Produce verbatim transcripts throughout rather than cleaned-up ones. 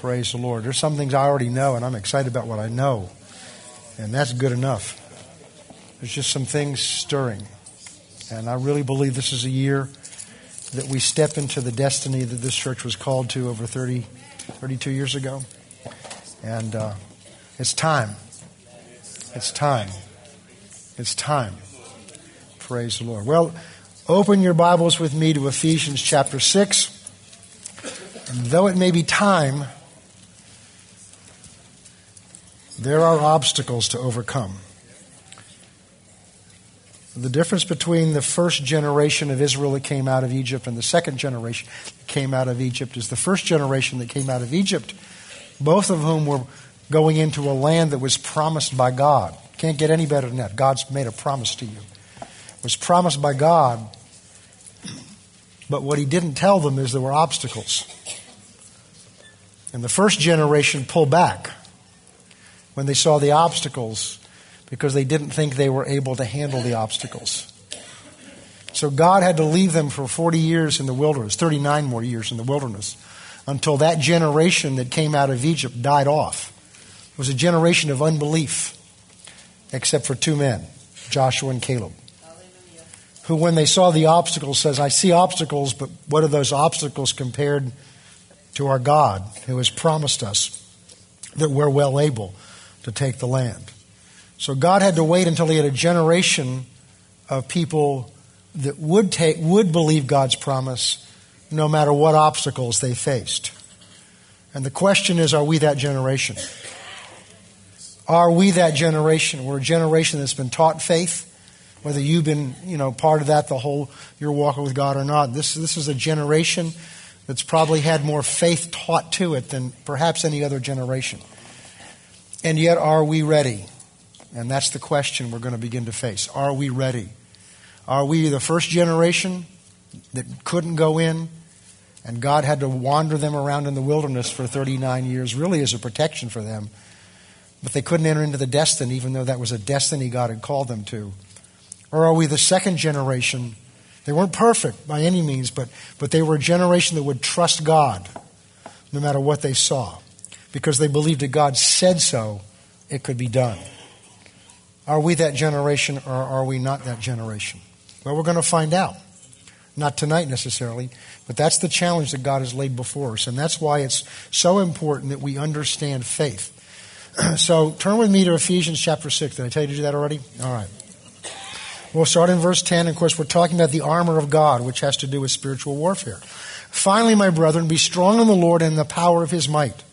Praise the Lord. There's some things I already know, and I'm excited about what I know. And that's good enough. There's just some things stirring. And I really believe this is a year that we step into the destiny that this church was called to over thirty, thirty-two years ago. And uh, it's time. It's time. It's time. Praise the Lord. Well, open your Bibles with me to Ephesians chapter six. And though it may be time, there are obstacles to overcome. The difference between the first generation of Israel that came out of Egypt and the second generation that came out of Egypt is the first generation that came out of Egypt, both of whom were going into a land that was promised by God. Can't get any better than that. God's made a promise to you. It was promised by God, but what he didn't tell them is there were obstacles. And the first generation pulled back when they saw the obstacles because they didn't think they were able to handle the obstacles. So God had to leave them for forty years in the wilderness, thirty-nine more years in the wilderness, until that generation that came out of Egypt died off. It was a generation of unbelief, except for two men, Joshua and Caleb, Hallelujah. Who when they saw the obstacles says, I see obstacles, but what are those obstacles compared to our God who has promised us that we're well able to take the land? So God had to wait until he had a generation of people that would take, would believe God's promise no matter what obstacles they faced. And the question is, are we that generation? Are we that generation? We're a generation that's been taught faith, whether you've been, you know, part of that the whole, you're walking with God or not. This, this is a generation that's probably had more faith taught to it than perhaps any other generation. And yet, are we ready? And that's the question we're going to begin to face. Are we ready? Are we the first generation that couldn't go in and God had to wander them around in the wilderness for thirty-nine years, really as a protection for them, but they couldn't enter into the destiny even though that was a destiny God had called them to? Or are we the second generation? They weren't perfect by any means, but, but they were a generation that would trust God no matter what they saw because they believed that God said so, it could be done. Are we that generation or are we not that generation? Well, we're going to find out. Not tonight necessarily, but that's the challenge that God has laid before us. And that's why it's so important that we understand faith. So turn with me to Ephesians chapter six. Did I tell you to do that already? All right. We'll start in verse ten. Of course, we're talking about the armor of God, which has to do with spiritual warfare. Finally, my brethren, be strong in the Lord and in the power of his might.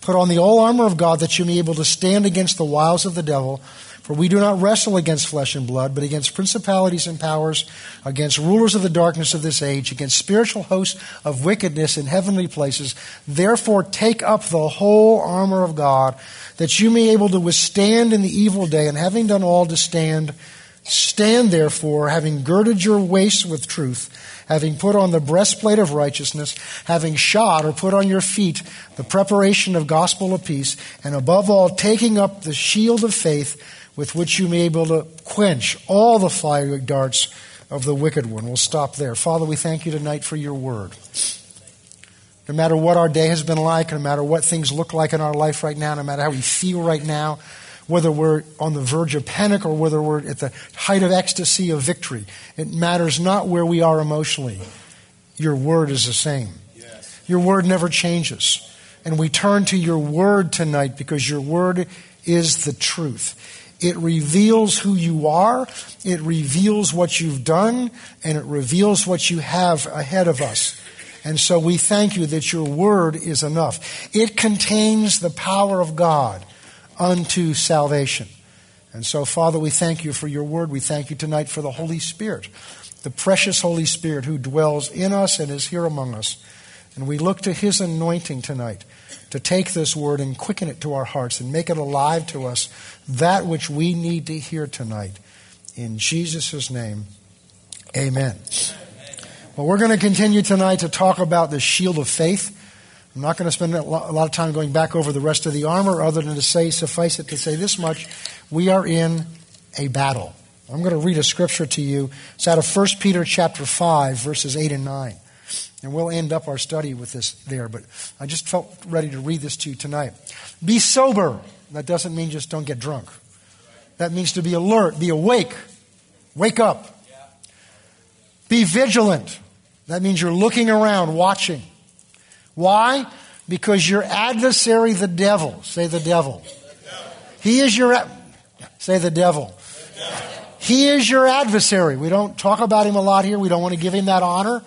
Put on the whole armor of God that you may be able to stand against the wiles of the devil. For we do not wrestle against flesh and blood, but against principalities and powers, against rulers of the darkness of this age, against spiritual hosts of wickedness in heavenly places. Therefore take up the whole armor of God, that you may be able to withstand in the evil day, and having done all to stand, stand therefore, having girded your waist with truth, having put on the breastplate of righteousness, having shod or put on your feet the preparation of gospel of peace, and above all taking up the shield of faith, with which you may be able to quench all the fiery darts of the wicked one. We'll stop there. Father, we thank you tonight for your word. No matter what our day has been like, no matter what things look like in our life right now, no matter how we feel right now, whether we're on the verge of panic or whether we're at the height of ecstasy of victory, it matters not where we are emotionally. Your word is the same. Yes. Your word never changes. And we turn to your word tonight because your word is the truth. It reveals who you are, it reveals what you've done, and it reveals what you have ahead of us. And so we thank you that your word is enough. It contains the power of God unto salvation. And so, Father, we thank you for your word. We thank you tonight for the Holy Spirit, the precious Holy Spirit who dwells in us and is here among us. And we look to his anointing tonight to take this word and quicken it to our hearts and make it alive to us, that which we need to hear tonight. In Jesus' name, amen. Well, we're going to continue tonight to talk about the shield of faith. I'm not going to spend a lot of time going back over the rest of the armor other than to say, suffice it to say this much, we are in a battle. I'm going to read a scripture to you. It's out of First Peter chapter five, verses eight and nine. And we'll end up our study with this there, but I just felt ready to read this to you tonight. Be sober. That doesn't mean just don't get drunk. That means to be alert, be awake. Wake up. Be vigilant. That means you're looking around, watching. Why? Because your adversary, the devil, say the devil. He is your, say the devil. He is your adversary. We don't talk about him a lot here. We don't want to give him that honor.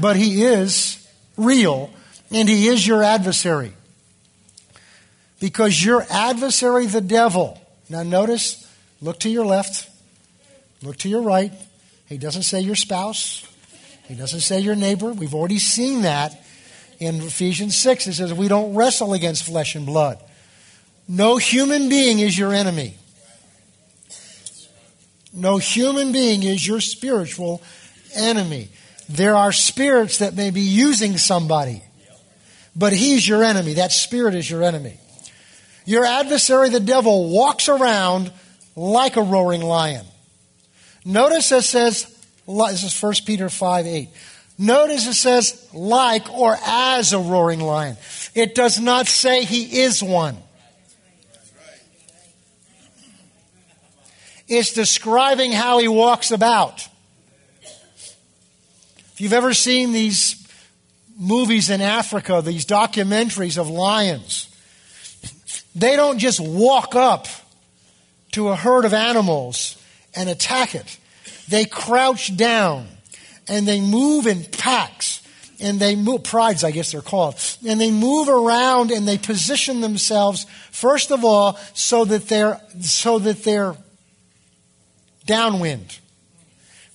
But he is real, and he is your adversary. Because your adversary, the devil. Now notice, look to your left, look to your right. He doesn't say your spouse. He doesn't say your neighbor. We've already seen that in Ephesians six. It says we don't wrestle against flesh and blood. No human being is your enemy. No human being is your spiritual enemy. There are spirits that may be using somebody, but he's your enemy. That spirit is your enemy. Your adversary, the devil, walks around like a roaring lion. Notice it says, this is First Peter five eight. Notice it says, like or as a roaring lion. It does not say he is one. It's describing how he walks about. If you've ever seen these movies in Africa, these documentaries of lions, they don't just walk up to a herd of animals and attack it. They crouch down and they move in packs and they move, prides I guess they're called, and they move around and they position themselves, first of all, so that they're, so that they're downwind.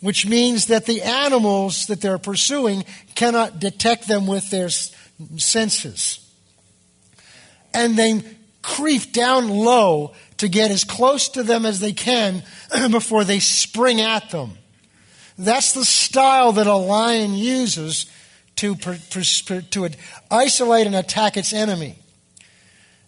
Which means that the animals that they're pursuing cannot detect them with their senses. And they creep down low to get as close to them as they can before they spring at them. That's the style that a lion uses to, to isolate and attack its enemy.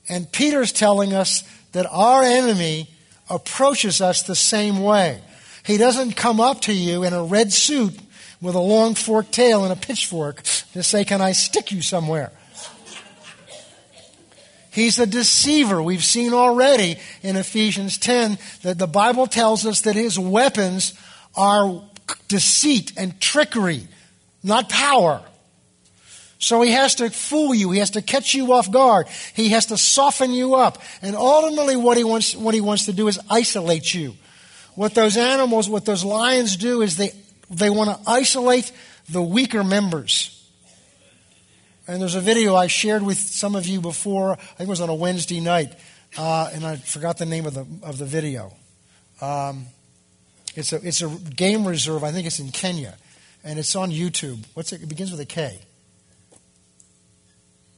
And Peter's telling us that our enemy approaches us the same way. He doesn't come up to you in a red suit with a long forked tail and a pitchfork to say, can I stick you somewhere? He's a deceiver. We've seen already in Ephesians ten that the Bible tells us that his weapons are deceit and trickery, not power. So he has to fool you. He has to catch you off guard. He has to soften you up. And ultimately what he wants, what he wants to do is isolate you. What those animals, what those lions do is they, they want to isolate the weaker members. And there's a video I shared with some of you before. I think it was on a Wednesday night, uh, and I forgot the name of the of the video. Um, it's a it's a game reserve. I think it's in Kenya, and it's on YouTube. What's it? It begins with a K.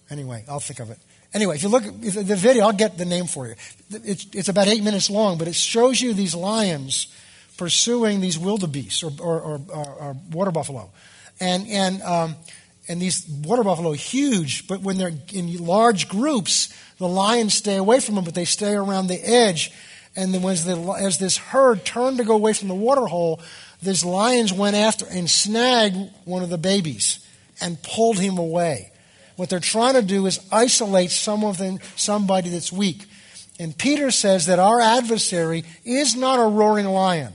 Anyway, I'll think of it. Anyway, if you look at the video, I'll get the name for you. It's, it's about eight minutes long, but it shows you these lions pursuing these wildebeests or, or, or, or water buffalo. And and um, and these water buffalo are huge, but when they're in large groups, the lions stay away from them, but they stay around the edge. And then as, the, as this herd turned to go away from the water hole, these lions went after and snagged one of the babies and pulled him away. What they're trying to do is isolate some of them, somebody that's weak. And Peter says that our adversary is not a roaring lion,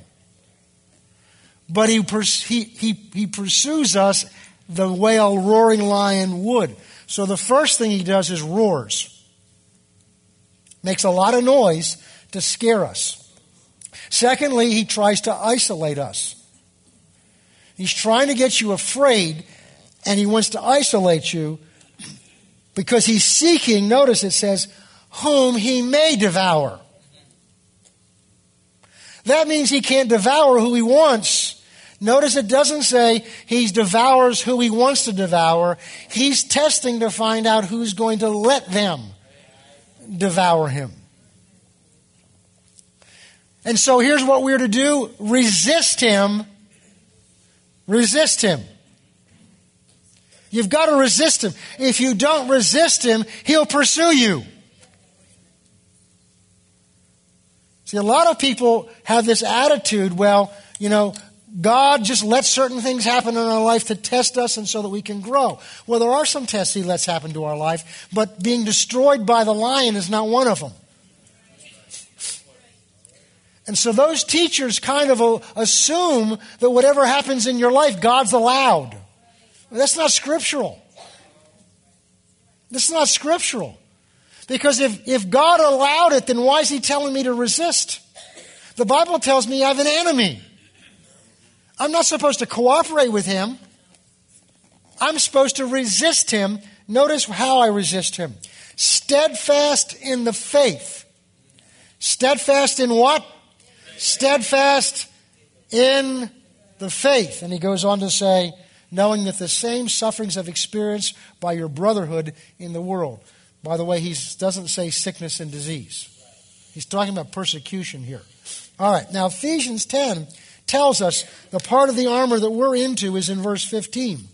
but he pers- he, he, he pursues us the way a roaring lion would. So the first thing he does is roars, makes a lot of noise to scare us. Secondly, he tries to isolate us. He's trying to get you afraid, and he wants to isolate you. Because he's seeking, notice it says, whom he may devour. That means he can't devour who he wants. Notice it doesn't say he devours who he wants to devour. He's testing to find out who's going to let them devour him. And so here's what we're to do. Resist him. Resist him. You've got to resist him. If you don't resist him, he'll pursue you. See, a lot of people have this attitude, well, you know, God just lets certain things happen in our life to test us and so that we can grow. Well, there are some tests he lets happen to our life, but being destroyed by the lion is not one of them. And so those teachers kind of assume that whatever happens in your life, God's allowed. That's not scriptural. That's not scriptural. Because if, if God allowed it, then why is he telling me to resist? The Bible tells me I have an enemy. I'm not supposed to cooperate with him. I'm supposed to resist him. Notice how I resist him. Steadfast in the faith. Steadfast in what? Steadfast in the faith. And he goes on to say, knowing that the same sufferings have experienced by your brotherhood in the world. By the way, he doesn't say sickness and disease. He's talking about persecution here. All right, now Ephesians ten tells us the part of the armor that we're into is in verse fifteen,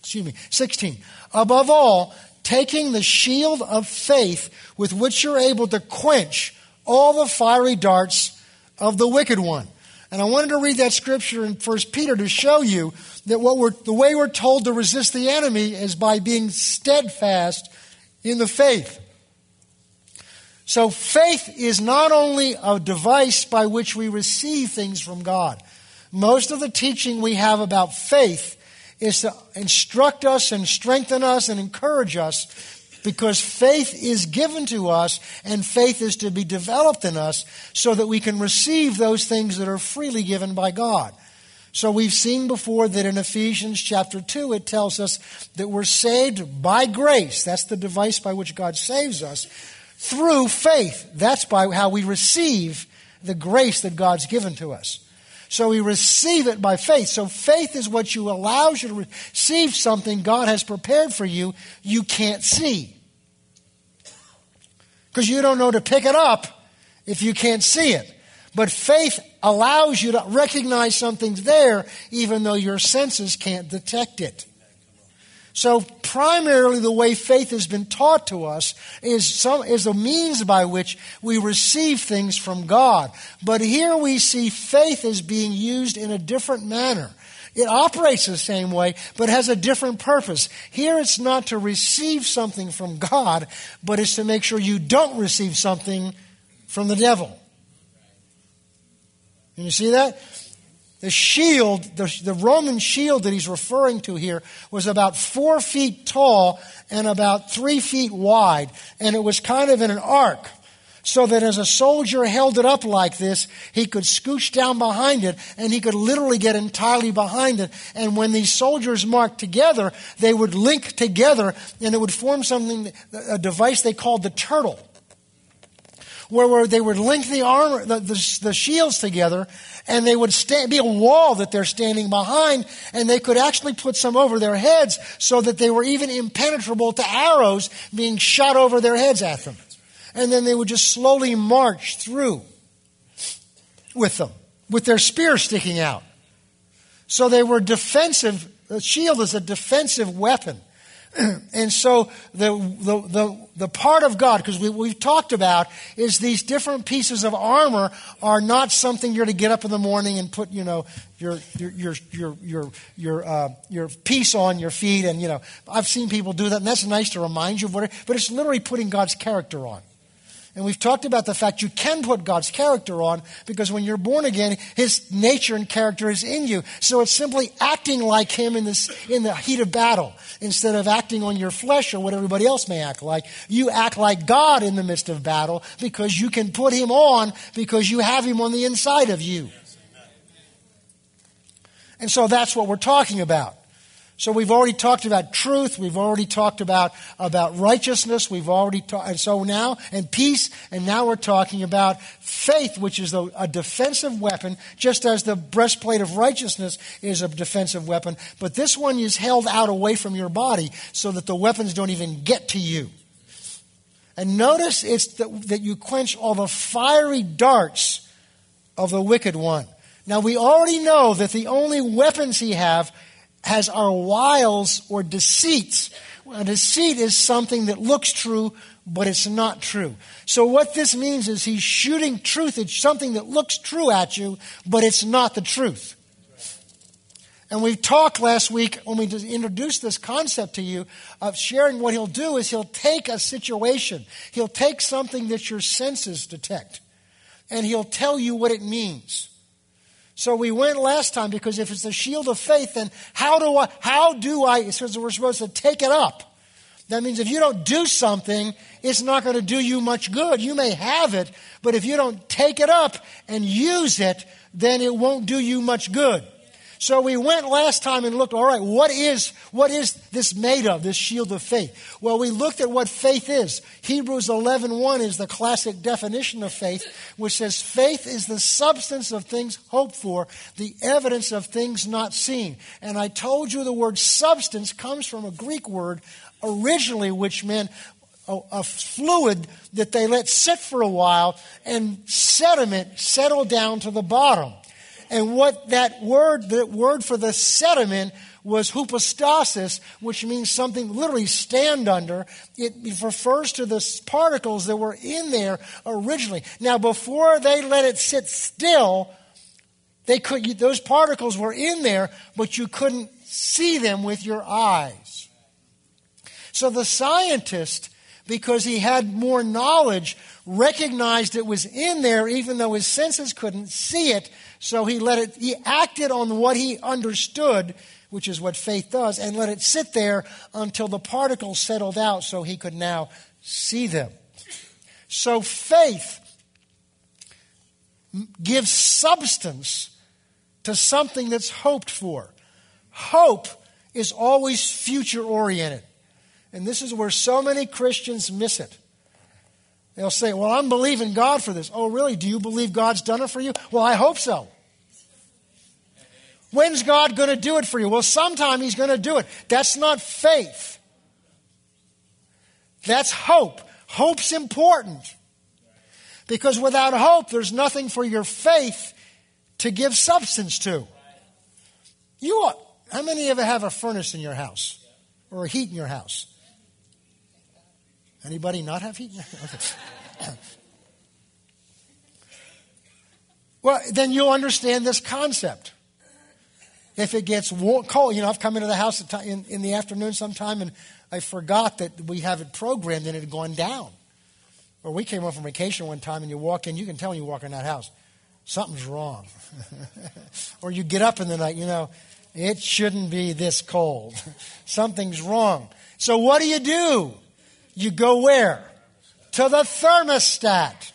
excuse me, sixteen. Above all, taking the shield of faith with which you're able to quench all the fiery darts of the wicked one. And I wanted to read that scripture in First Peter to show you that what we're, the way we're told to resist the enemy is by being steadfast in the faith. So faith is not only a device by which we receive things from God. Most of the teaching we have about faith is to instruct us and strengthen us and encourage us, because faith is given to us and faith is to be developed in us so that we can receive those things that are freely given by God. So we've seen before that in Ephesians chapter two, it tells us that we're saved by grace. That's the device by which God saves us. Through faith, that's by how we receive the grace that God's given to us. So we receive it by faith. So faith is what you allows you to receive something God has prepared for you you can't see. Because you don't know to pick it up if you can't see it. But faith allows you to recognize something's there even though your senses can't detect it. So primarily the way faith has been taught to us is some, is a means by which we receive things from God. But here we see faith as being used in a different manner. It operates the same way, but has a different purpose. Here it's not to receive something from God, but it's to make sure you don't receive something from the devil. Can you see that? The shield, the, the Roman shield that he's referring to here was about four feet tall and about three feet wide. And it was kind of in an arc so that as a soldier held it up like this, he could scooch down behind it and he could literally get entirely behind it. And when these soldiers marked together, they would link together and it would form something, a device they called the turtle, where they would link the armor, the, the, the shields together, and they would stand, be a wall that they're standing behind, and they could actually put some over their heads so that they were even impenetrable to arrows being shot over their heads at them. And then they would just slowly march through with them, with their spear sticking out. So they were defensive. The shield is a defensive weapon. And so the, the the the part of God, because we, we've talked about, is these different pieces of armor are not something you're to get up in the morning and put, you know, your your your your your your, uh, your piece on your feet, and you know I've seen people do that, and that's nice to remind you of whatever, but it's literally putting God's character on. And we've talked about the fact you can put God's character on because when you're born again, his nature and character is in you. So it's simply acting like him in, this, in the heat of battle. Instead of acting on your flesh or what everybody else may act like, you act like God in the midst of battle because you can put him on because you have him on the inside of you. And so that's what we're talking about. So we've already talked about truth, we've already talked about, about righteousness, we've already talked, and so now, and peace, and now we're talking about faith, which is a, a defensive weapon, just as the breastplate of righteousness is a defensive weapon, but this one is held out away from your body so that the weapons don't even get to you. And notice it's that, that you quench all the fiery darts of the wicked one. Now we already know that the only weapons he has has our wiles or deceits. A deceit is something that looks true, but it's not true. So what this means is he's shooting truth at something that looks true at you, but it's not the truth. And we talked last week when we introduced this concept to you of sharing. What he'll do is he'll take a situation. He'll take something that your senses detect, and he'll tell you what it means. So we went last time because if it's the shield of faith, then how do I, how do I, it says we're supposed to take it up. That means if you don't do something, it's not going to do you much good. You may have it, but if you don't take it up and use it, then it won't do you much good. So we went last time and looked, all right, what is what is this made of, this shield of faith? Well, we looked at what faith is. Hebrews eleven one is the classic definition of faith, which says faith is the substance of things hoped for, the evidence of things not seen. And I told you the word substance comes from a Greek word originally, which meant a, a fluid that they let sit for a while and sediment settled down to the bottom. And what that word, the word for the sediment was hypostasis, which means something literally stand under. It refers to the particles that were in there originally. Now, before they let it sit still, they could, those particles were in there, but you couldn't see them with your eyes. So the scientist, because he had more knowledge, recognized it was in there even though his senses couldn't see it. So he let it, he acted on what he understood, which is what faith does, and let it sit there until the particles settled out so he could now see them. So faith gives substance to something that's hoped for. Hope is always future-oriented. And this is where so many Christians miss it. They'll say, well, I'm believing God for this. Oh, really? Do you believe God's done it for you? Well, I hope so. When's God going to do it for you? Well, sometime he's going to do it. That's not faith. That's hope. Hope's important. Because without hope, there's nothing for your faith to give substance to. You ought, how many of you have a furnace in your house? Or heat in your house? Anybody not have heat? Okay. Well, then you'll understand this concept. If it gets warm, cold, you know, I've come into the house in, in the afternoon sometime and I forgot that we have it programmed and it had gone down. Or we came home from vacation one time and you walk in, you can tell when you walk in that house, something's wrong. Or you get up in the night, you know, it shouldn't be this cold. Something's wrong. So what do you do? You go where? To the thermostat.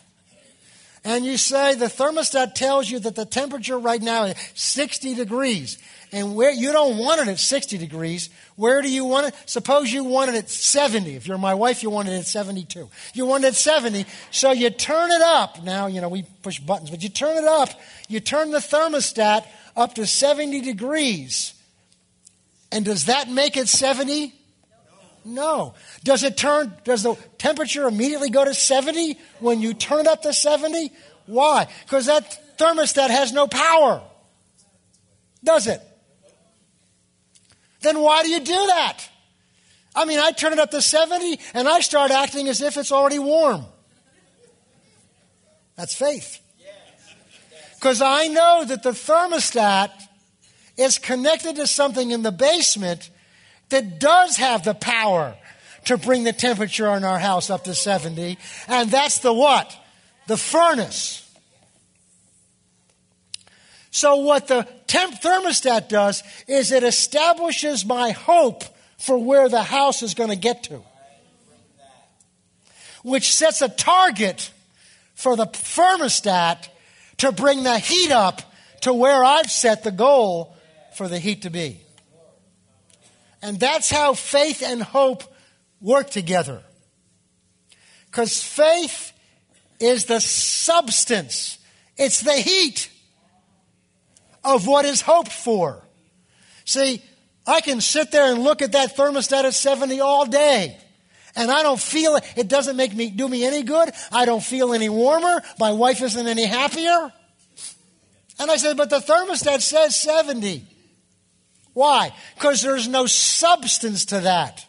And you say, the thermostat tells you that the temperature right now is sixty degrees. And where you don't want it at sixty degrees. Where do you want it? Suppose you want it at seventy. If you're my wife, you want it at seventy-two. You want it at seventy, so you turn it up. Now, you know, we push buttons, but you turn it up. You turn the thermostat up to seventy degrees. And does that make it seventy? No. Does it turn, does the temperature immediately go to seventy when you turn up to seventy? Why? Because that thermostat has no power. Does it? Then why do you do that? I mean, I turn it up to seventy and I start acting as if it's already warm. That's faith. Because I know that the thermostat is connected to something in the basement that does have the power to bring the temperature in our house up to seventy. And that's the what? The furnace. So what the temp thermostat does is it establishes my hope for where the house is going to get to, which sets a target for the thermostat to bring the heat up to where I've set the goal for the heat to be. And that's how faith and hope work together. Because faith is the substance. It's the heat of what is hoped for. See, I can sit there and look at that thermostat at seventy all day. And I don't feel it. It doesn't make me do me any good. I don't feel any warmer. My wife isn't any happier. And I said, but the thermostat says seventy. Why? Because there's no substance to that.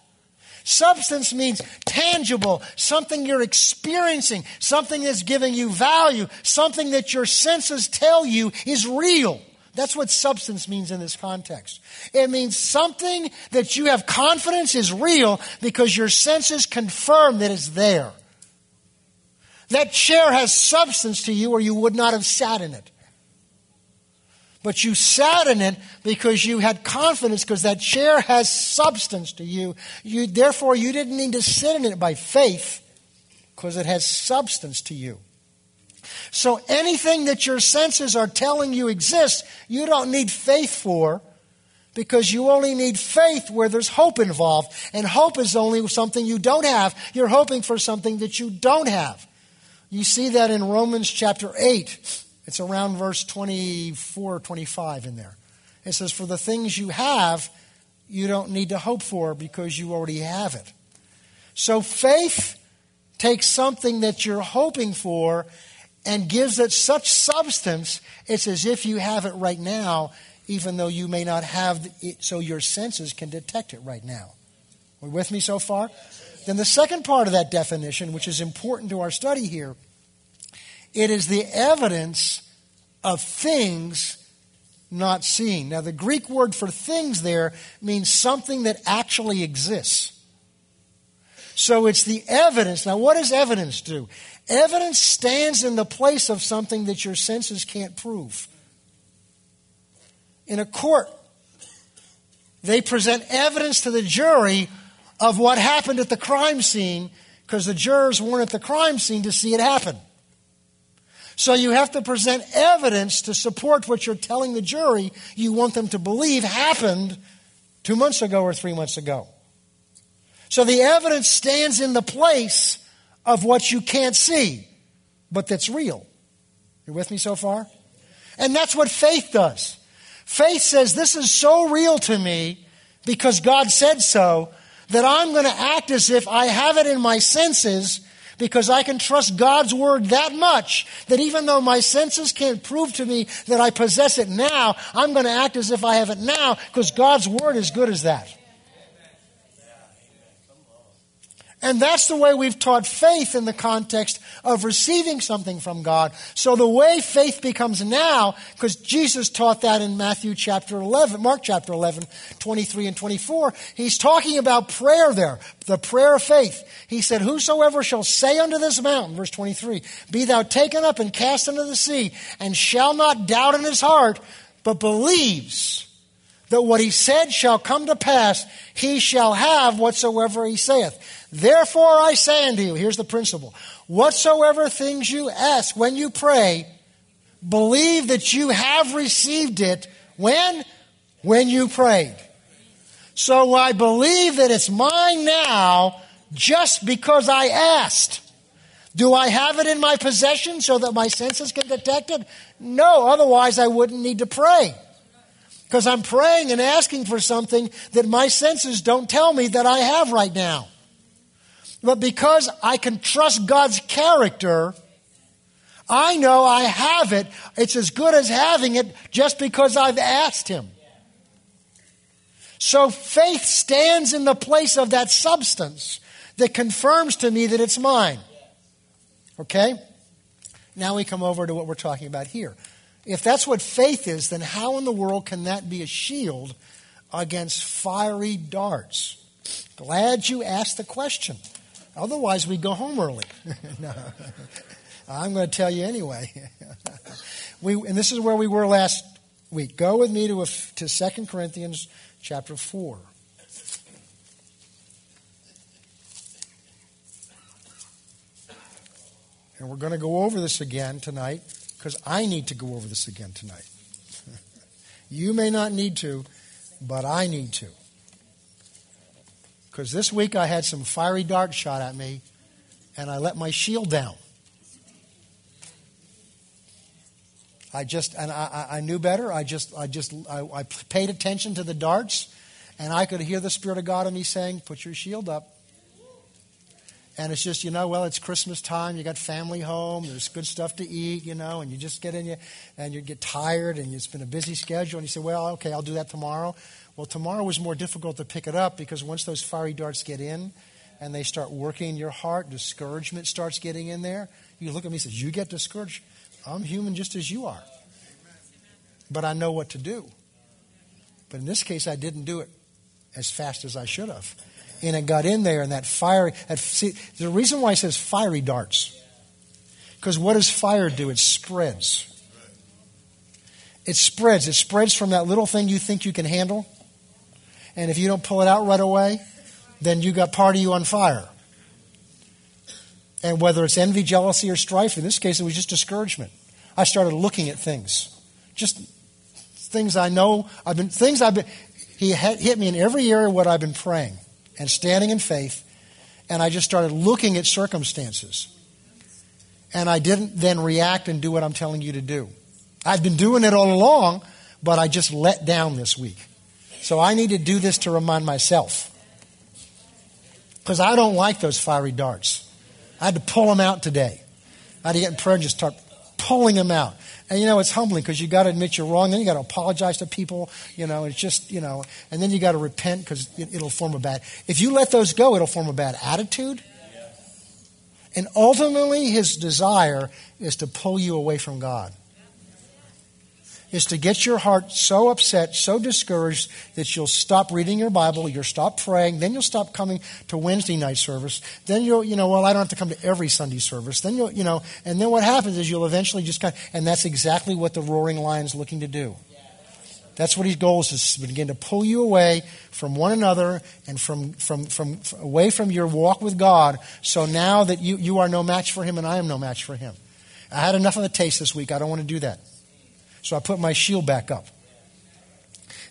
Substance means tangible, something you're experiencing, something that's giving you value, something that your senses tell you is real, That's what substance means in this context. It means something that you have confidence is real because your senses confirm that it's there. That chair has substance to you or you would not have sat in it. But you sat in it because you had confidence because that chair has substance to you. You therefore, you didn't need to sit in it by faith because it has substance to you. So anything that your senses are telling you exists, you don't need faith for, because you only need faith where there's hope involved. And hope is only something you don't have. You're hoping for something that you don't have. You see that in Romans chapter eight. It's around verse twenty-four, twenty-five in there. It says, for the things you have, you don't need to hope for because you already have it. So faith takes something that you're hoping for and gives it such substance, it's as if you have it right now, even though you may not have it, so your senses can detect it right now. Are you with me so far? Yes. Then the second part of that definition, which is important to our study here, it is the evidence of things not seen. Now, the Greek word for things there means something that actually exists. So it's the evidence. Now, what does evidence do? Evidence stands in the place of something that your senses can't prove. In a court, they present evidence to the jury of what happened at the crime scene because the jurors weren't at the crime scene to see it happen. So you have to present evidence to support what you're telling the jury you want them to believe happened two months ago or three months ago. So the evidence stands in the place of what you can't see, but that's real. You with me so far? And that's what faith does. Faith says, this is so real to me because God said so that I'm going to act as if I have it in my senses because I can trust God's word that much that even though my senses can't prove to me that I possess it now, I'm going to act as if I have it now because God's word is good as that. And that's the way we've taught faith in the context of receiving something from God. So the way faith becomes now, because Jesus taught that in Matthew chapter eleven, Mark chapter eleven, twenty-three and twenty-four. He's talking about prayer there, the prayer of faith. He said, whosoever shall say unto this mountain, verse twenty-three, be thou taken up and cast into the sea, and shall not doubt in his heart, but believes that what he said shall come to pass, he shall have whatsoever he saith. Therefore I say unto you, here's the principle, whatsoever things you ask when you pray, believe that you have received it when? When you prayed. So I believe that it's mine now just because I asked. Do I have it in my possession so that my senses can detect it? No, otherwise I wouldn't need to pray. Because I'm praying and asking for something that my senses don't tell me that I have right now. But because I can trust God's character, I know I have it. It's as good as having it just because I've asked Him. So faith stands in the place of that substance that confirms to me that it's mine. Okay? Now we come over to what we're talking about here. If that's what faith is, then how in the world can that be a shield against fiery darts? Glad you asked the question. Otherwise, we'd go home early. No, I'm going to tell you anyway. we and this is where we were last week. Go with me to a, to Second Corinthians chapter four. And we're going to go over this again tonight. Because I need to go over this again tonight. You may not need to, but I need to. Because this week I had some fiery darts shot at me, and I let my shield down. I just, and I, I knew better. I just, I just, I, I paid attention to the darts, and I could hear the Spirit of God in me saying, "Put your shield up." And it's just, you know, well, it's Christmas time. You got family home. There's good stuff to eat, you know, and you just get in you, and you get tired, and it's been a busy schedule. And you say, well, okay, I'll do that tomorrow. Well, tomorrow was more difficult to pick it up because once those fiery darts get in and they start working your heart, discouragement starts getting in there. You look at me and say, you get discouraged? I'm human just as you are. but I know what to do. But in this case, I didn't do it as fast as I should have. And it got in there, and that fiery... That, see, the reason why it says fiery darts, because what does fire do? It spreads. It spreads. It spreads from that little thing you think you can handle. And if you don't pull it out right away, then you got part of you on fire. And whether it's envy, jealousy, or strife, in this case it was just discouragement. I started looking at things. Just things I know. I've been things I've been... He hit me in every area of what I've been praying and standing in faith. And I just started looking at circumstances. And I didn't then react and do what I'm telling you to do. I've been doing it all along, but I just let down this week. So I need to do this to remind myself. Because I don't like those fiery darts. I had to pull them out today. I had to get in prayer and just start pulling them out. And, you know, it's humbling because you got to admit you're wrong. Then you got to apologize to people. You know, it's just, you know. And then you got to repent because it, it'll form a bad... If you let those go, it'll form a bad attitude. And ultimately, his desire is to pull you away from God. Is to get your heart so upset, so discouraged that you'll stop reading your Bible, you'll stop praying, then you'll stop coming to Wednesday night service, then you'll, you know, well, I don't have to come to every Sunday service, then you'll, you know, and then what happens is you'll eventually just kind of, and that's exactly what the roaring lion's looking to do. That's what his goal is, to begin to pull you away from one another and from, from, from, from away from your walk with God, so now that you, you are no match for him and I am no match for him. I had enough of a taste this week, I don't want to do that. So I put my shield back up.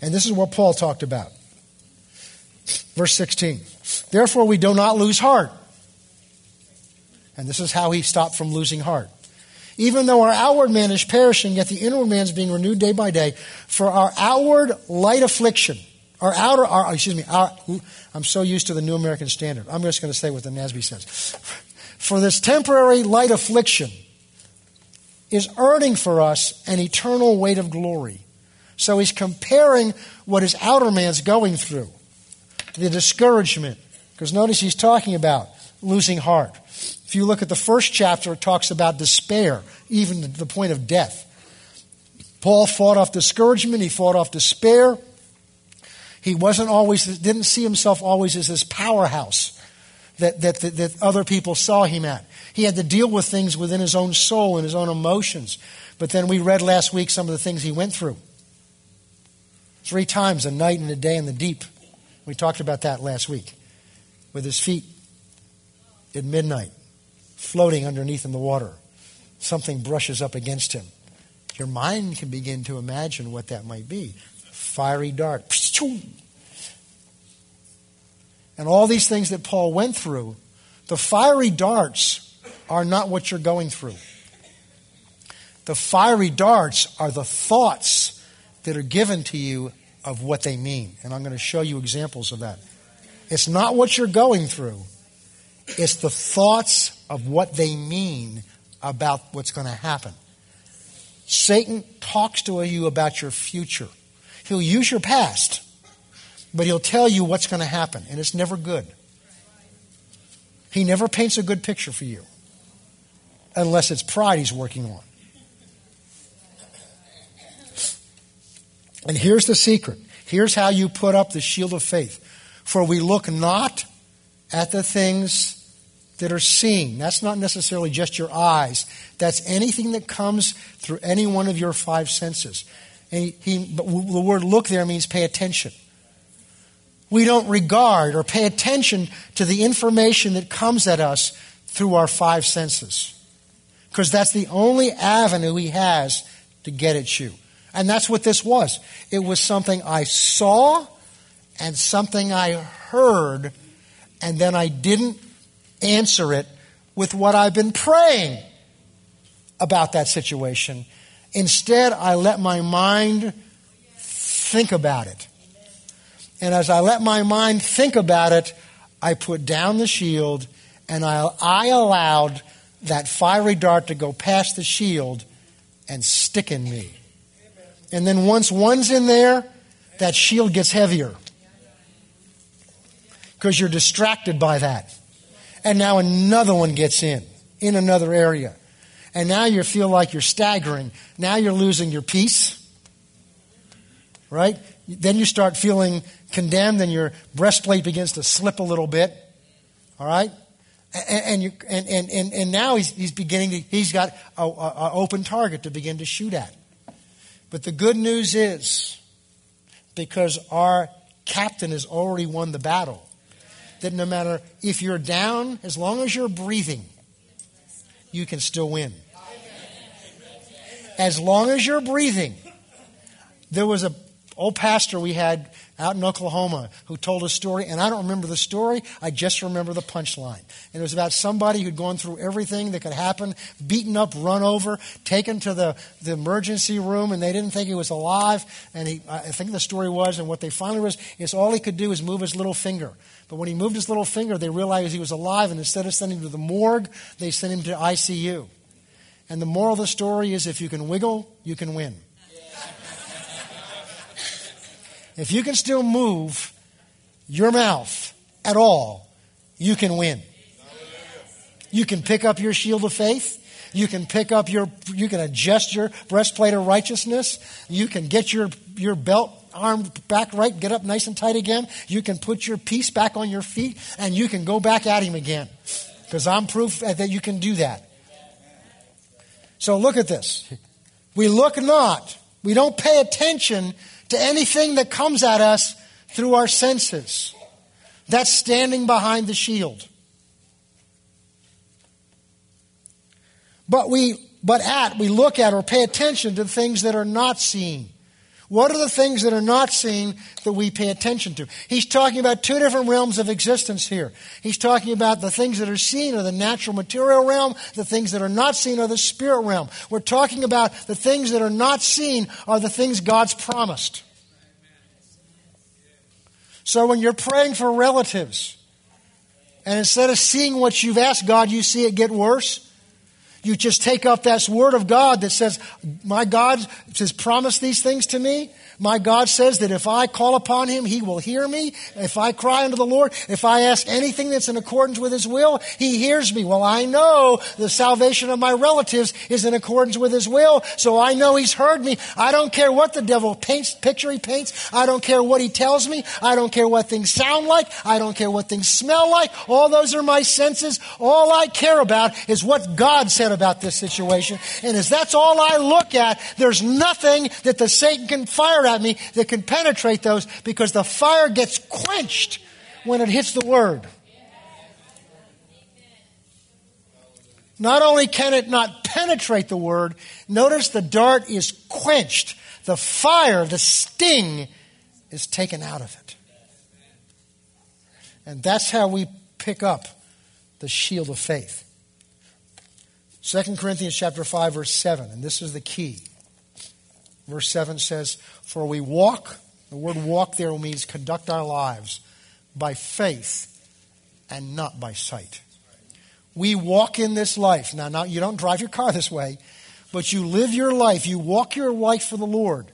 And this is what Paul talked about. Verse sixteen. Therefore we do not lose heart. And this is how he stopped from losing heart. Even though our outward man is perishing, yet the inward man is being renewed day by day. For our outward light affliction, our outer, our, excuse me, our, I'm so used to the New American Standard. I'm just going to say what the N A S B says. For this temporary light affliction is earning for us an eternal weight of glory. So he's comparing what his outer man's going through, the discouragement. Because notice he's talking about losing heart. If you look at the first chapter, it talks about despair, even to the point of death. Paul fought off discouragement, he fought off despair. He wasn't always, didn't see himself always as this powerhouse that, that, that, that other people saw him at. He had to deal with things within his own soul and his own emotions. But then we read last week some of the things he went through. Three times, a night and a day in the deep. We talked about that last week. With his feet at midnight, floating underneath in the water. Something brushes up against him. Your mind can begin to imagine what that might be. Fiery dart. And all these things that Paul went through, the fiery darts are not what you're going through. The fiery darts are the thoughts that are given to you of what they mean. And I'm going to show you examples of that. It's not what you're going through. It's the thoughts of what they mean about what's going to happen. Satan talks to you about your future. He'll use your past, but he'll tell you what's going to happen. And it's never good. He never paints a good picture for you. Unless it's pride he's working on. And here's the secret. Here's how you put up the shield of faith. For we look not at the things that are seen. That's not necessarily just your eyes. That's anything that comes through any one of your five senses. And he, but the word look there means pay attention. We don't regard or pay attention to the information that comes at us through our five senses. Because that's the only avenue he has to get at you. And that's what this was. It was something I saw and something I heard, and then I didn't answer it with what I've been praying about that situation. Instead, I let my mind think about it. And as I let my mind think about it, I put down the shield, and I, I allowed that fiery dart to go past the shield and stick in me. And then once one's in there, that shield gets heavier. Because you're distracted by that. And now another one gets in, in another area. And now you feel like you're staggering. Now you're losing your peace. right? Then you start feeling condemned and your breastplate begins to slip a little bit, all right? And and you, and, and, and now he's, he's beginning to, he's got an open target to begin to shoot at. But the good news is, because our captain has already won the battle, that no matter if you're down, as long as you're breathing, you can still win. As long as you're breathing. There was an old pastor we had out in Oklahoma who told a story, and I don't remember the story, I just remember the punchline. And it was about somebody who'd gone through everything that could happen, beaten up, run over, taken to the, the emergency room, and they didn't think he was alive. And he, I think the story was, and what they finally was, is all he could do is move his little finger. But when he moved his little finger, they realized he was alive, and instead of sending him to the morgue, they sent him to I C U. And the moral of the story is, if you can wiggle, you can win. If you can still move your mouth at all, you can win. You can pick up your shield of faith. You can pick up your, you can adjust your breastplate of righteousness. You can get your, your belt arm back right, get up nice and tight again. You can put your piece back on your feet, and you can go back at him again. Because I'm proof that you can do that. So look at this. We look not, we don't pay attention to anything that comes at us through our senses. That's standing behind the shield. But we, but at, we look at or pay attention to things that are not seen. What are the things that are not seen that we pay attention to? He's talking about two different realms of existence here. He's talking about the things that are seen are the natural material realm. The things that are not seen are the spirit realm. We're talking about the things that are not seen are the things God's promised. So when you're praying for relatives, and instead of seeing what you've asked God, you see it get worse, you just take up that word of God that says, my God says, promise these things to me. My God says that if I call upon him, he will hear me. If I cry unto the Lord, if I ask anything that's in accordance with his will, he hears me. Well, I know the salvation of my relatives is in accordance with his will, so I know he's heard me. I don't care what the devil paints, picture he paints. I don't care what he tells me. I don't care what things sound like. I don't care what things smell like. All those are my senses. All I care about is what God said about this situation. And as that's all I look at, there's nothing that the Satan can fire at at me that can penetrate those, because the fire gets quenched when it hits the word. Not only can it not penetrate the word, notice the dart is quenched. The fire, the sting is taken out of it. And that's how we pick up the shield of faith. Second Corinthians chapter five verse seven, and this is the key. Verse seven says, for we walk, the word walk there means conduct our lives by faith and not by sight. We walk in this life. Now, now, you don't drive your car this way, but you live your life. You walk your life for the Lord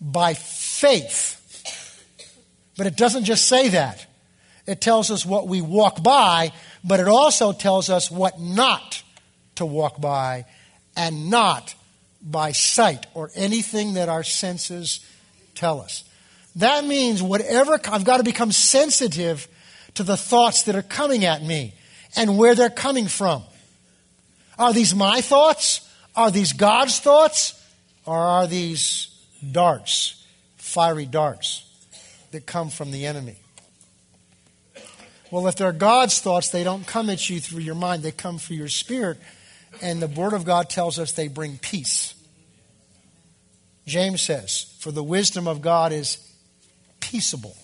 by faith. But it doesn't just say that. It tells us what we walk by, but it also tells us what not to walk by, and not by sight, or anything that our senses tell us. That means whatever, I've got to become sensitive to the thoughts that are coming at me and where they're coming from. Are these my thoughts? Are these God's thoughts? Or are these darts, fiery darts that come from the enemy? Well, if they're God's thoughts, they don't come at you through your mind. They come through your spirit. And the Word of God tells us they bring peace. James says, for the wisdom of God is peaceable.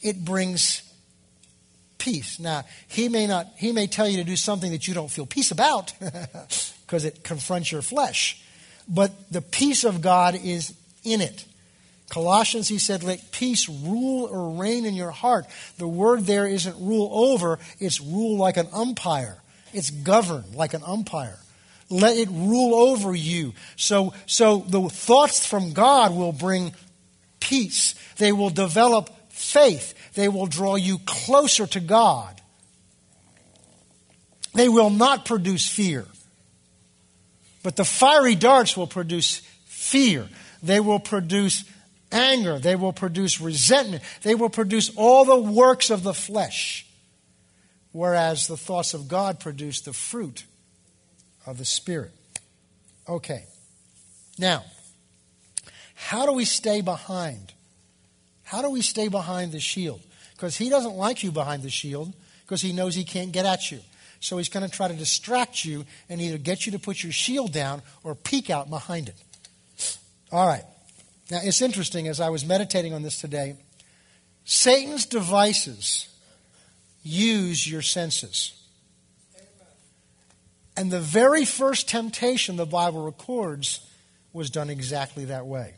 It brings peace. Now, he may not, he may tell you to do something that you don't feel peace about because it confronts your flesh. But the peace of God is in it. Colossians, he said, let peace rule or reign in your heart. The word there isn't rule over, it's rule like an umpire. It's governed like an umpire. Let it rule over you. So, so the thoughts from God will bring peace. They will develop faith. They will draw you closer to God. They will not produce fear. But the fiery darts will produce fear. They will produce anger. They will produce resentment. They will produce all the works of the flesh, whereas the thoughts of God produce the fruit of the Spirit. Okay. Now, how do we stay behind? How do we stay behind the shield? Because he doesn't like you behind the shield because he knows he can't get at you. So he's going to try to distract you and either get you to put your shield down or peek out behind it. All right. Now, it's interesting, as I was meditating on this today, Satan's devices use your senses. And the very first temptation the Bible records was done exactly that way.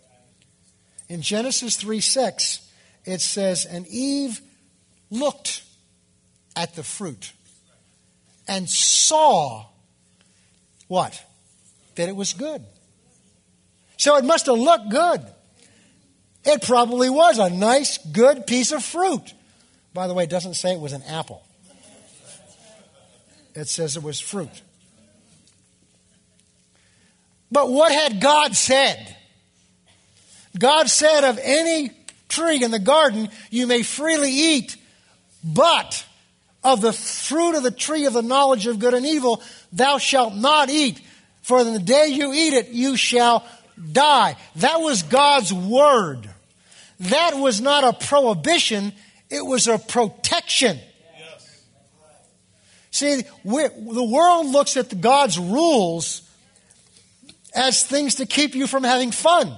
In Genesis three six, it says, "And Eve looked at the fruit and saw," what? "That it was good." So it must have looked good. It probably was a nice, good piece of fruit. By the way, it doesn't say it was an apple. It says it was fruit. But what had God said? God said, "Of any tree in the garden you may freely eat, but of the fruit of the tree of the knowledge of good and evil thou shalt not eat, for in the day you eat it you shall die." That was God's word. That was not a prohibition. It was a protection. Yes. See, we, the world looks at God's rules as things to keep you from having fun.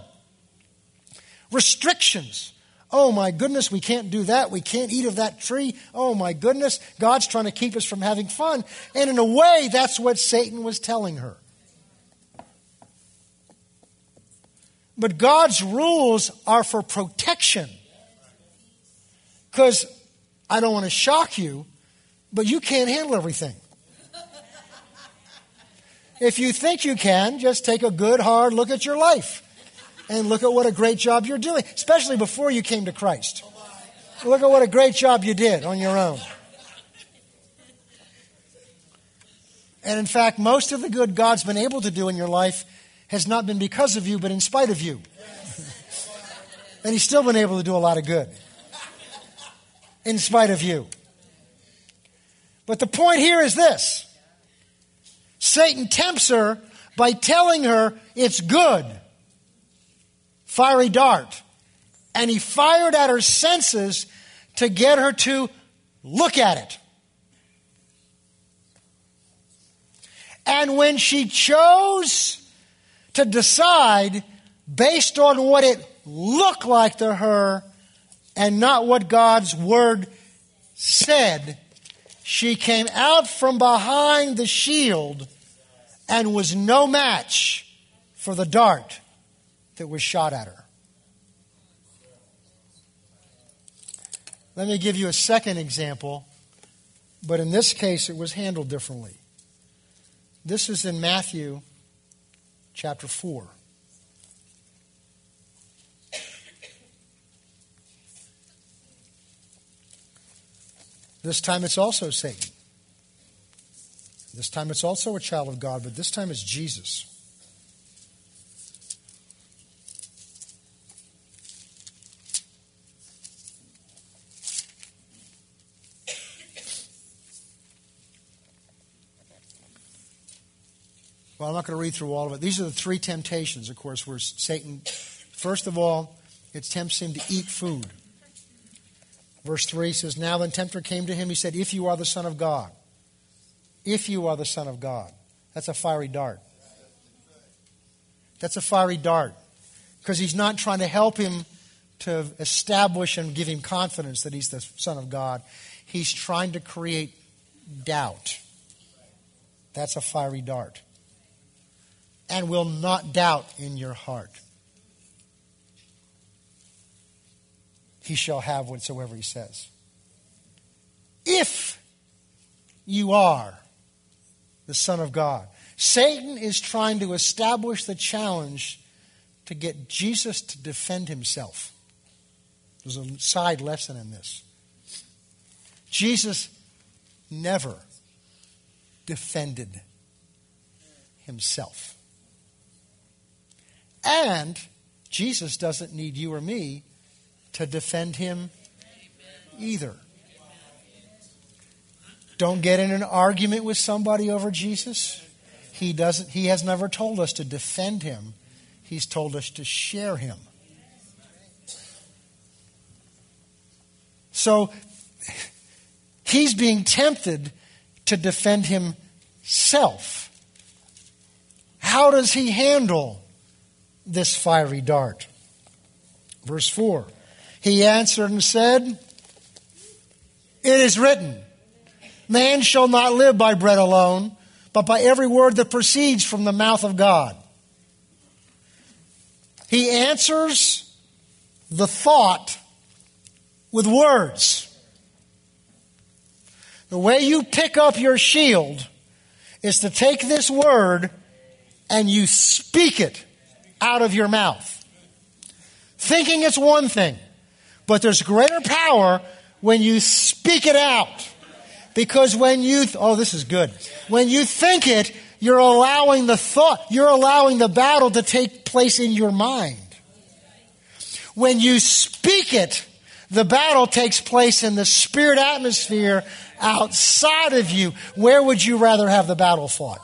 Restrictions. Oh my goodness, we can't do that. We can't eat of that tree. Oh my goodness, God's trying to keep us from having fun. And in a way, that's what Satan was telling her. But God's rules are for protection. Because I don't want to shock you, but you can't handle everything. If you think you can, just take a good, hard look at your life and look at what a great job you're doing, especially before you came to Christ. Look at what a great job you did on your own. And in fact, most of the good God's been able to do in your life has not been because of you, but in spite of you. And he's still been able to do a lot of good. In spite of you. But the point here is this. Satan tempts her by telling her it's good. Fiery dart. And he fired at her senses to get her to look at it. And when she chose to decide based on what it looked like to her, and not what God's word said, she came out from behind the shield and was no match for the dart that was shot at her. Let me give you a second example, but in this case it was handled differently. This is in Matthew chapter four. This time it's also Satan. This time it's also a child of God, but this time it's Jesus. Well, I'm not going to read through all of it. These are the three temptations, of course, where Satan, first of all, it tempts him to eat food. Verse three says, "Now the tempter came to him. He said, if you are the Son of God." If you are the Son of God. That's a fiery dart. That's a fiery dart. Because he's not trying to help him to establish and give him confidence that he's the Son of God. He's trying to create doubt. That's a fiery dart. "And will not doubt in your heart. He shall have whatsoever he says." If you are the Son of God. Satan is trying to establish the challenge to get Jesus to defend himself. There's a side lesson in this. Jesus never defended himself. And Jesus doesn't need you or me to defend him either. Don't get in an argument with somebody over Jesus. He doesn't. He has never told us to defend him. He's told us to share him. So he's being tempted to defend himself. How does he handle this fiery dart? Verse four. He answered and said, "It is written, man shall not live by bread alone, but by every word that proceeds from the mouth of God." He answers the thought with words. The way you pick up your shield is to take this word and you speak it out of your mouth. Thinking it's one thing, but there's greater power when you speak it out. Because when you, th- oh, this is good. When you think it, you're allowing the thought, you're allowing the battle to take place in your mind. When you speak it, the battle takes place in the spirit atmosphere outside of you. Where would you rather have the battle fought?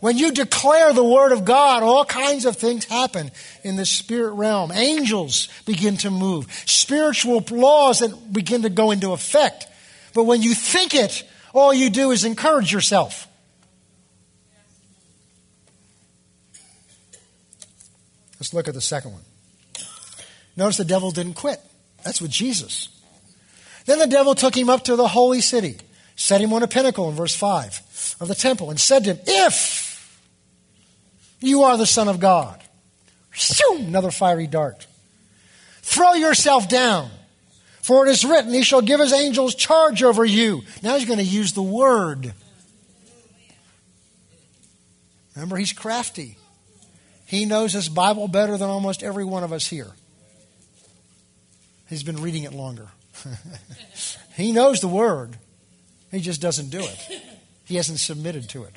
When you declare the word of God, all kinds of things happen in the spirit realm. Angels begin to move. Spiritual laws begin to go into effect. But when you think it, all you do is encourage yourself. Let's look at the second one. Notice the devil didn't quit. That's with Jesus. Then the devil took him up to the holy city, set him on a pinnacle in verse five of the temple, and said to him, "If you are the Son of God," another fiery dart, "throw yourself down, for it is written, he shall give his angels charge over you." Now he's going to use the word. Remember, he's crafty. He knows his Bible better than almost every one of us here. He's been reading it longer. He knows the word. He just doesn't do it. He hasn't submitted to it.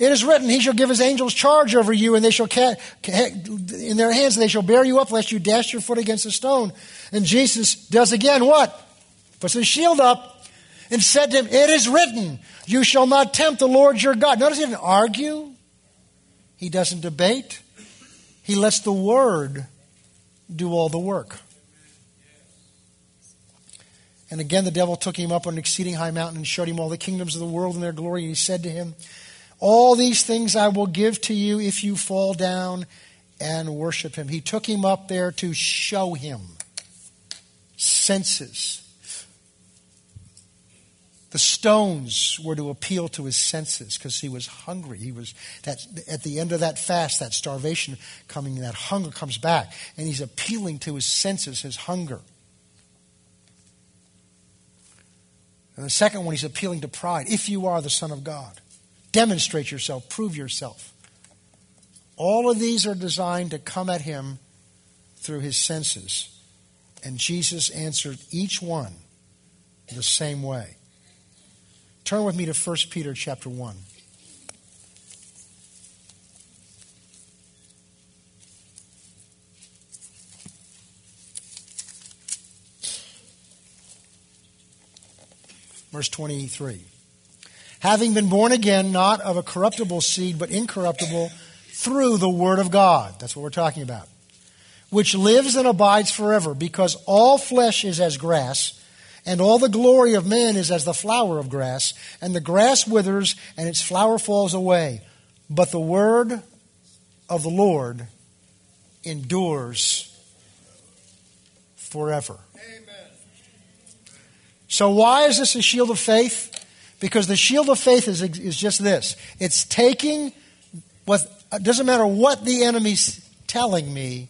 "It is written, he shall give his angels charge over you, and they shall ca- ca- in their hands, and they shall bear you up, lest you dash your foot against a stone." And Jesus does again what? Puts his shield up and said to him, "It is written, you shall not tempt the Lord your God." Notice he didn't argue. He doesn't debate. He lets the word do all the work. And again, the devil took him up on an exceeding high mountain and showed him all the kingdoms of the world and their glory. And he said to him, "All these things I will give to you if you fall down and worship him." He took him up there to show him. Senses. The stones were to appeal to his senses because he was hungry. He was that at the end of that fast, that starvation coming, that hunger comes back. And he's appealing to his senses, his hunger. And the second one, he's appealing to pride. "If you are the Son of God, demonstrate yourself, prove yourself." All of these are designed to come at him through his senses. And Jesus answered each one the same way. Turn with me to First Peter chapter one. Verse twenty-three. "Having been born again, not of a corruptible seed, but incorruptible, through the word of God." That's what we're talking about. "Which lives and abides forever, because all flesh is as grass, and all the glory of man is as the flower of grass, and the grass withers, and its flower falls away. But the word of the Lord endures forever." Amen. So why is this a shield of faith? Because the shield of faith is, is just this. It's taking what, it doesn't matter what the enemy's telling me,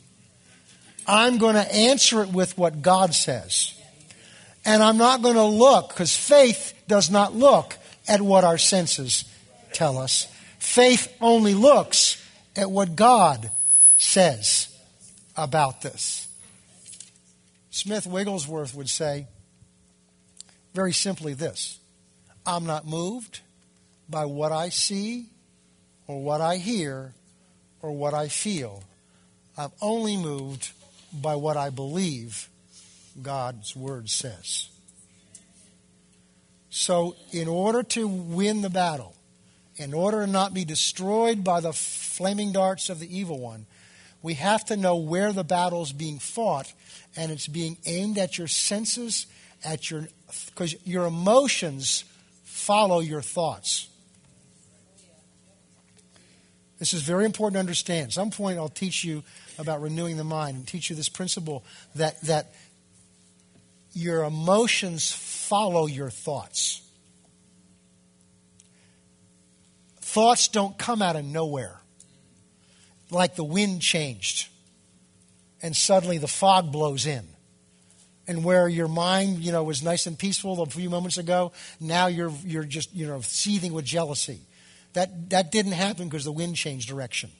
I'm going to answer it with what God says. And I'm not going to look, because faith does not look at what our senses tell us. Faith only looks at what God says about this. Smith Wigglesworth would say, very simply this: I'm not moved by what I see or what I hear or what I feel. I'm only moved by what I believe God's word says. So in order to win the battle, in order to not be destroyed by the flaming darts of the evil one, we have to know where the battle's being fought, and it's being aimed at your senses, at your, because your emotions follow your thoughts. This is very important to understand. At some point I'll teach you about renewing the mind and teach you this principle that, that your emotions follow your thoughts. Thoughts don't come out of nowhere. Like the wind changed and suddenly the fog blows in. And where your mind, you know, was nice and peaceful a few moments ago, now you're you're just, you know, seething with jealousy. That that didn't happen because the wind changed direction.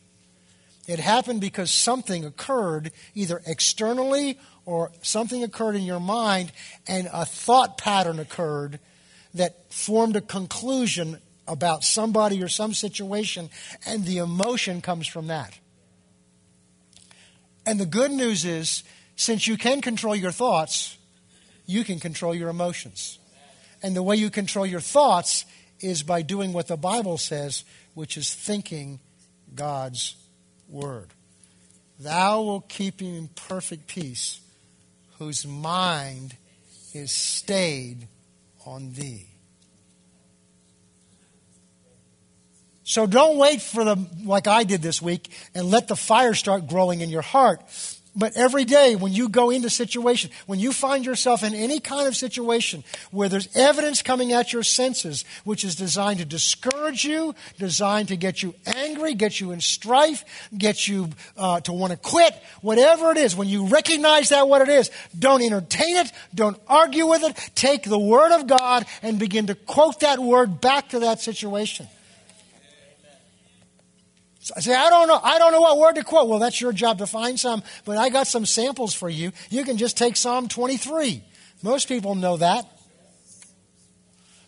It happened because something occurred either externally or something occurred in your mind, and a thought pattern occurred that formed a conclusion about somebody or some situation, and the emotion comes from that. And the good news is, since you can control your thoughts, you can control your emotions. And the way you control your thoughts is by doing what the Bible says, which is thinking God's word. Thou wilt keep him in perfect peace, whose mind is stayed on thee. So don't wait for the, like I did this week, and let the fire start growing in your heart. But every day when you go into situation, when you find yourself in any kind of situation where there's evidence coming at your senses, which is designed to discourage you, designed to get you angry, get you in strife, get you uh, to want to quit, whatever it is, when you recognize that what it is, don't entertain it, don't argue with it, take the word of God and begin to quote that word back to that situation. I say, I don't know, I don't know what word to quote. Well, that's your job to find some, but I got some samples for you. You can just take Psalm twenty-three. Most people know that.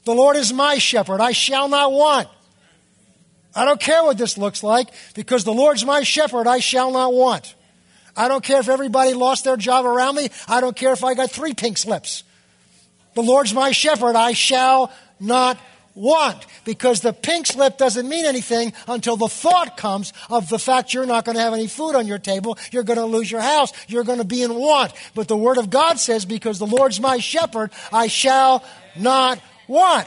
The Lord is my shepherd, I shall not want. I don't care what this looks like, because the Lord's my shepherd, I shall not want. I don't care if everybody lost their job around me. I don't care if I got three pink slips. The Lord's my shepherd, I shall not want, because the pink slip doesn't mean anything until the thought comes of the fact you're not going to have any food on your table, you're going to lose your house, you're going to be in want. But the Word of God says, because the Lord's my shepherd, I shall not want.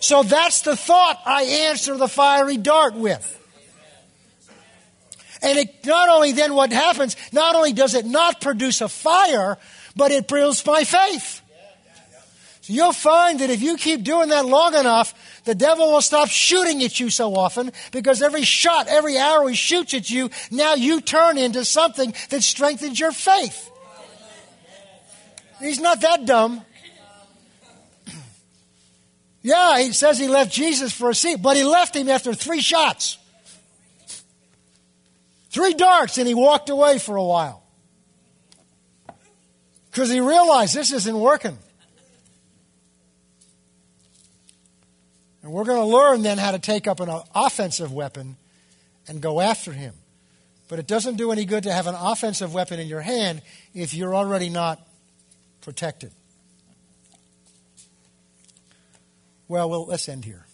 So that's the thought I answer the fiery dart with. And it not only then what happens, not only does it not produce a fire, but it builds my faith. So you'll find that if you keep doing that long enough, the devil will stop shooting at you so often, because every shot, every arrow he shoots at you, now you turn into something that strengthens your faith. He's not that dumb. Yeah, he says he left Jesus for a seat, but he left him after three shots. Three darts, and he walked away for a while. Because he realized this isn't working. And we're going to learn then how to take up an offensive weapon and go after him. But it doesn't do any good to have an offensive weapon in your hand if you're already not protected. Well, well, let's end here.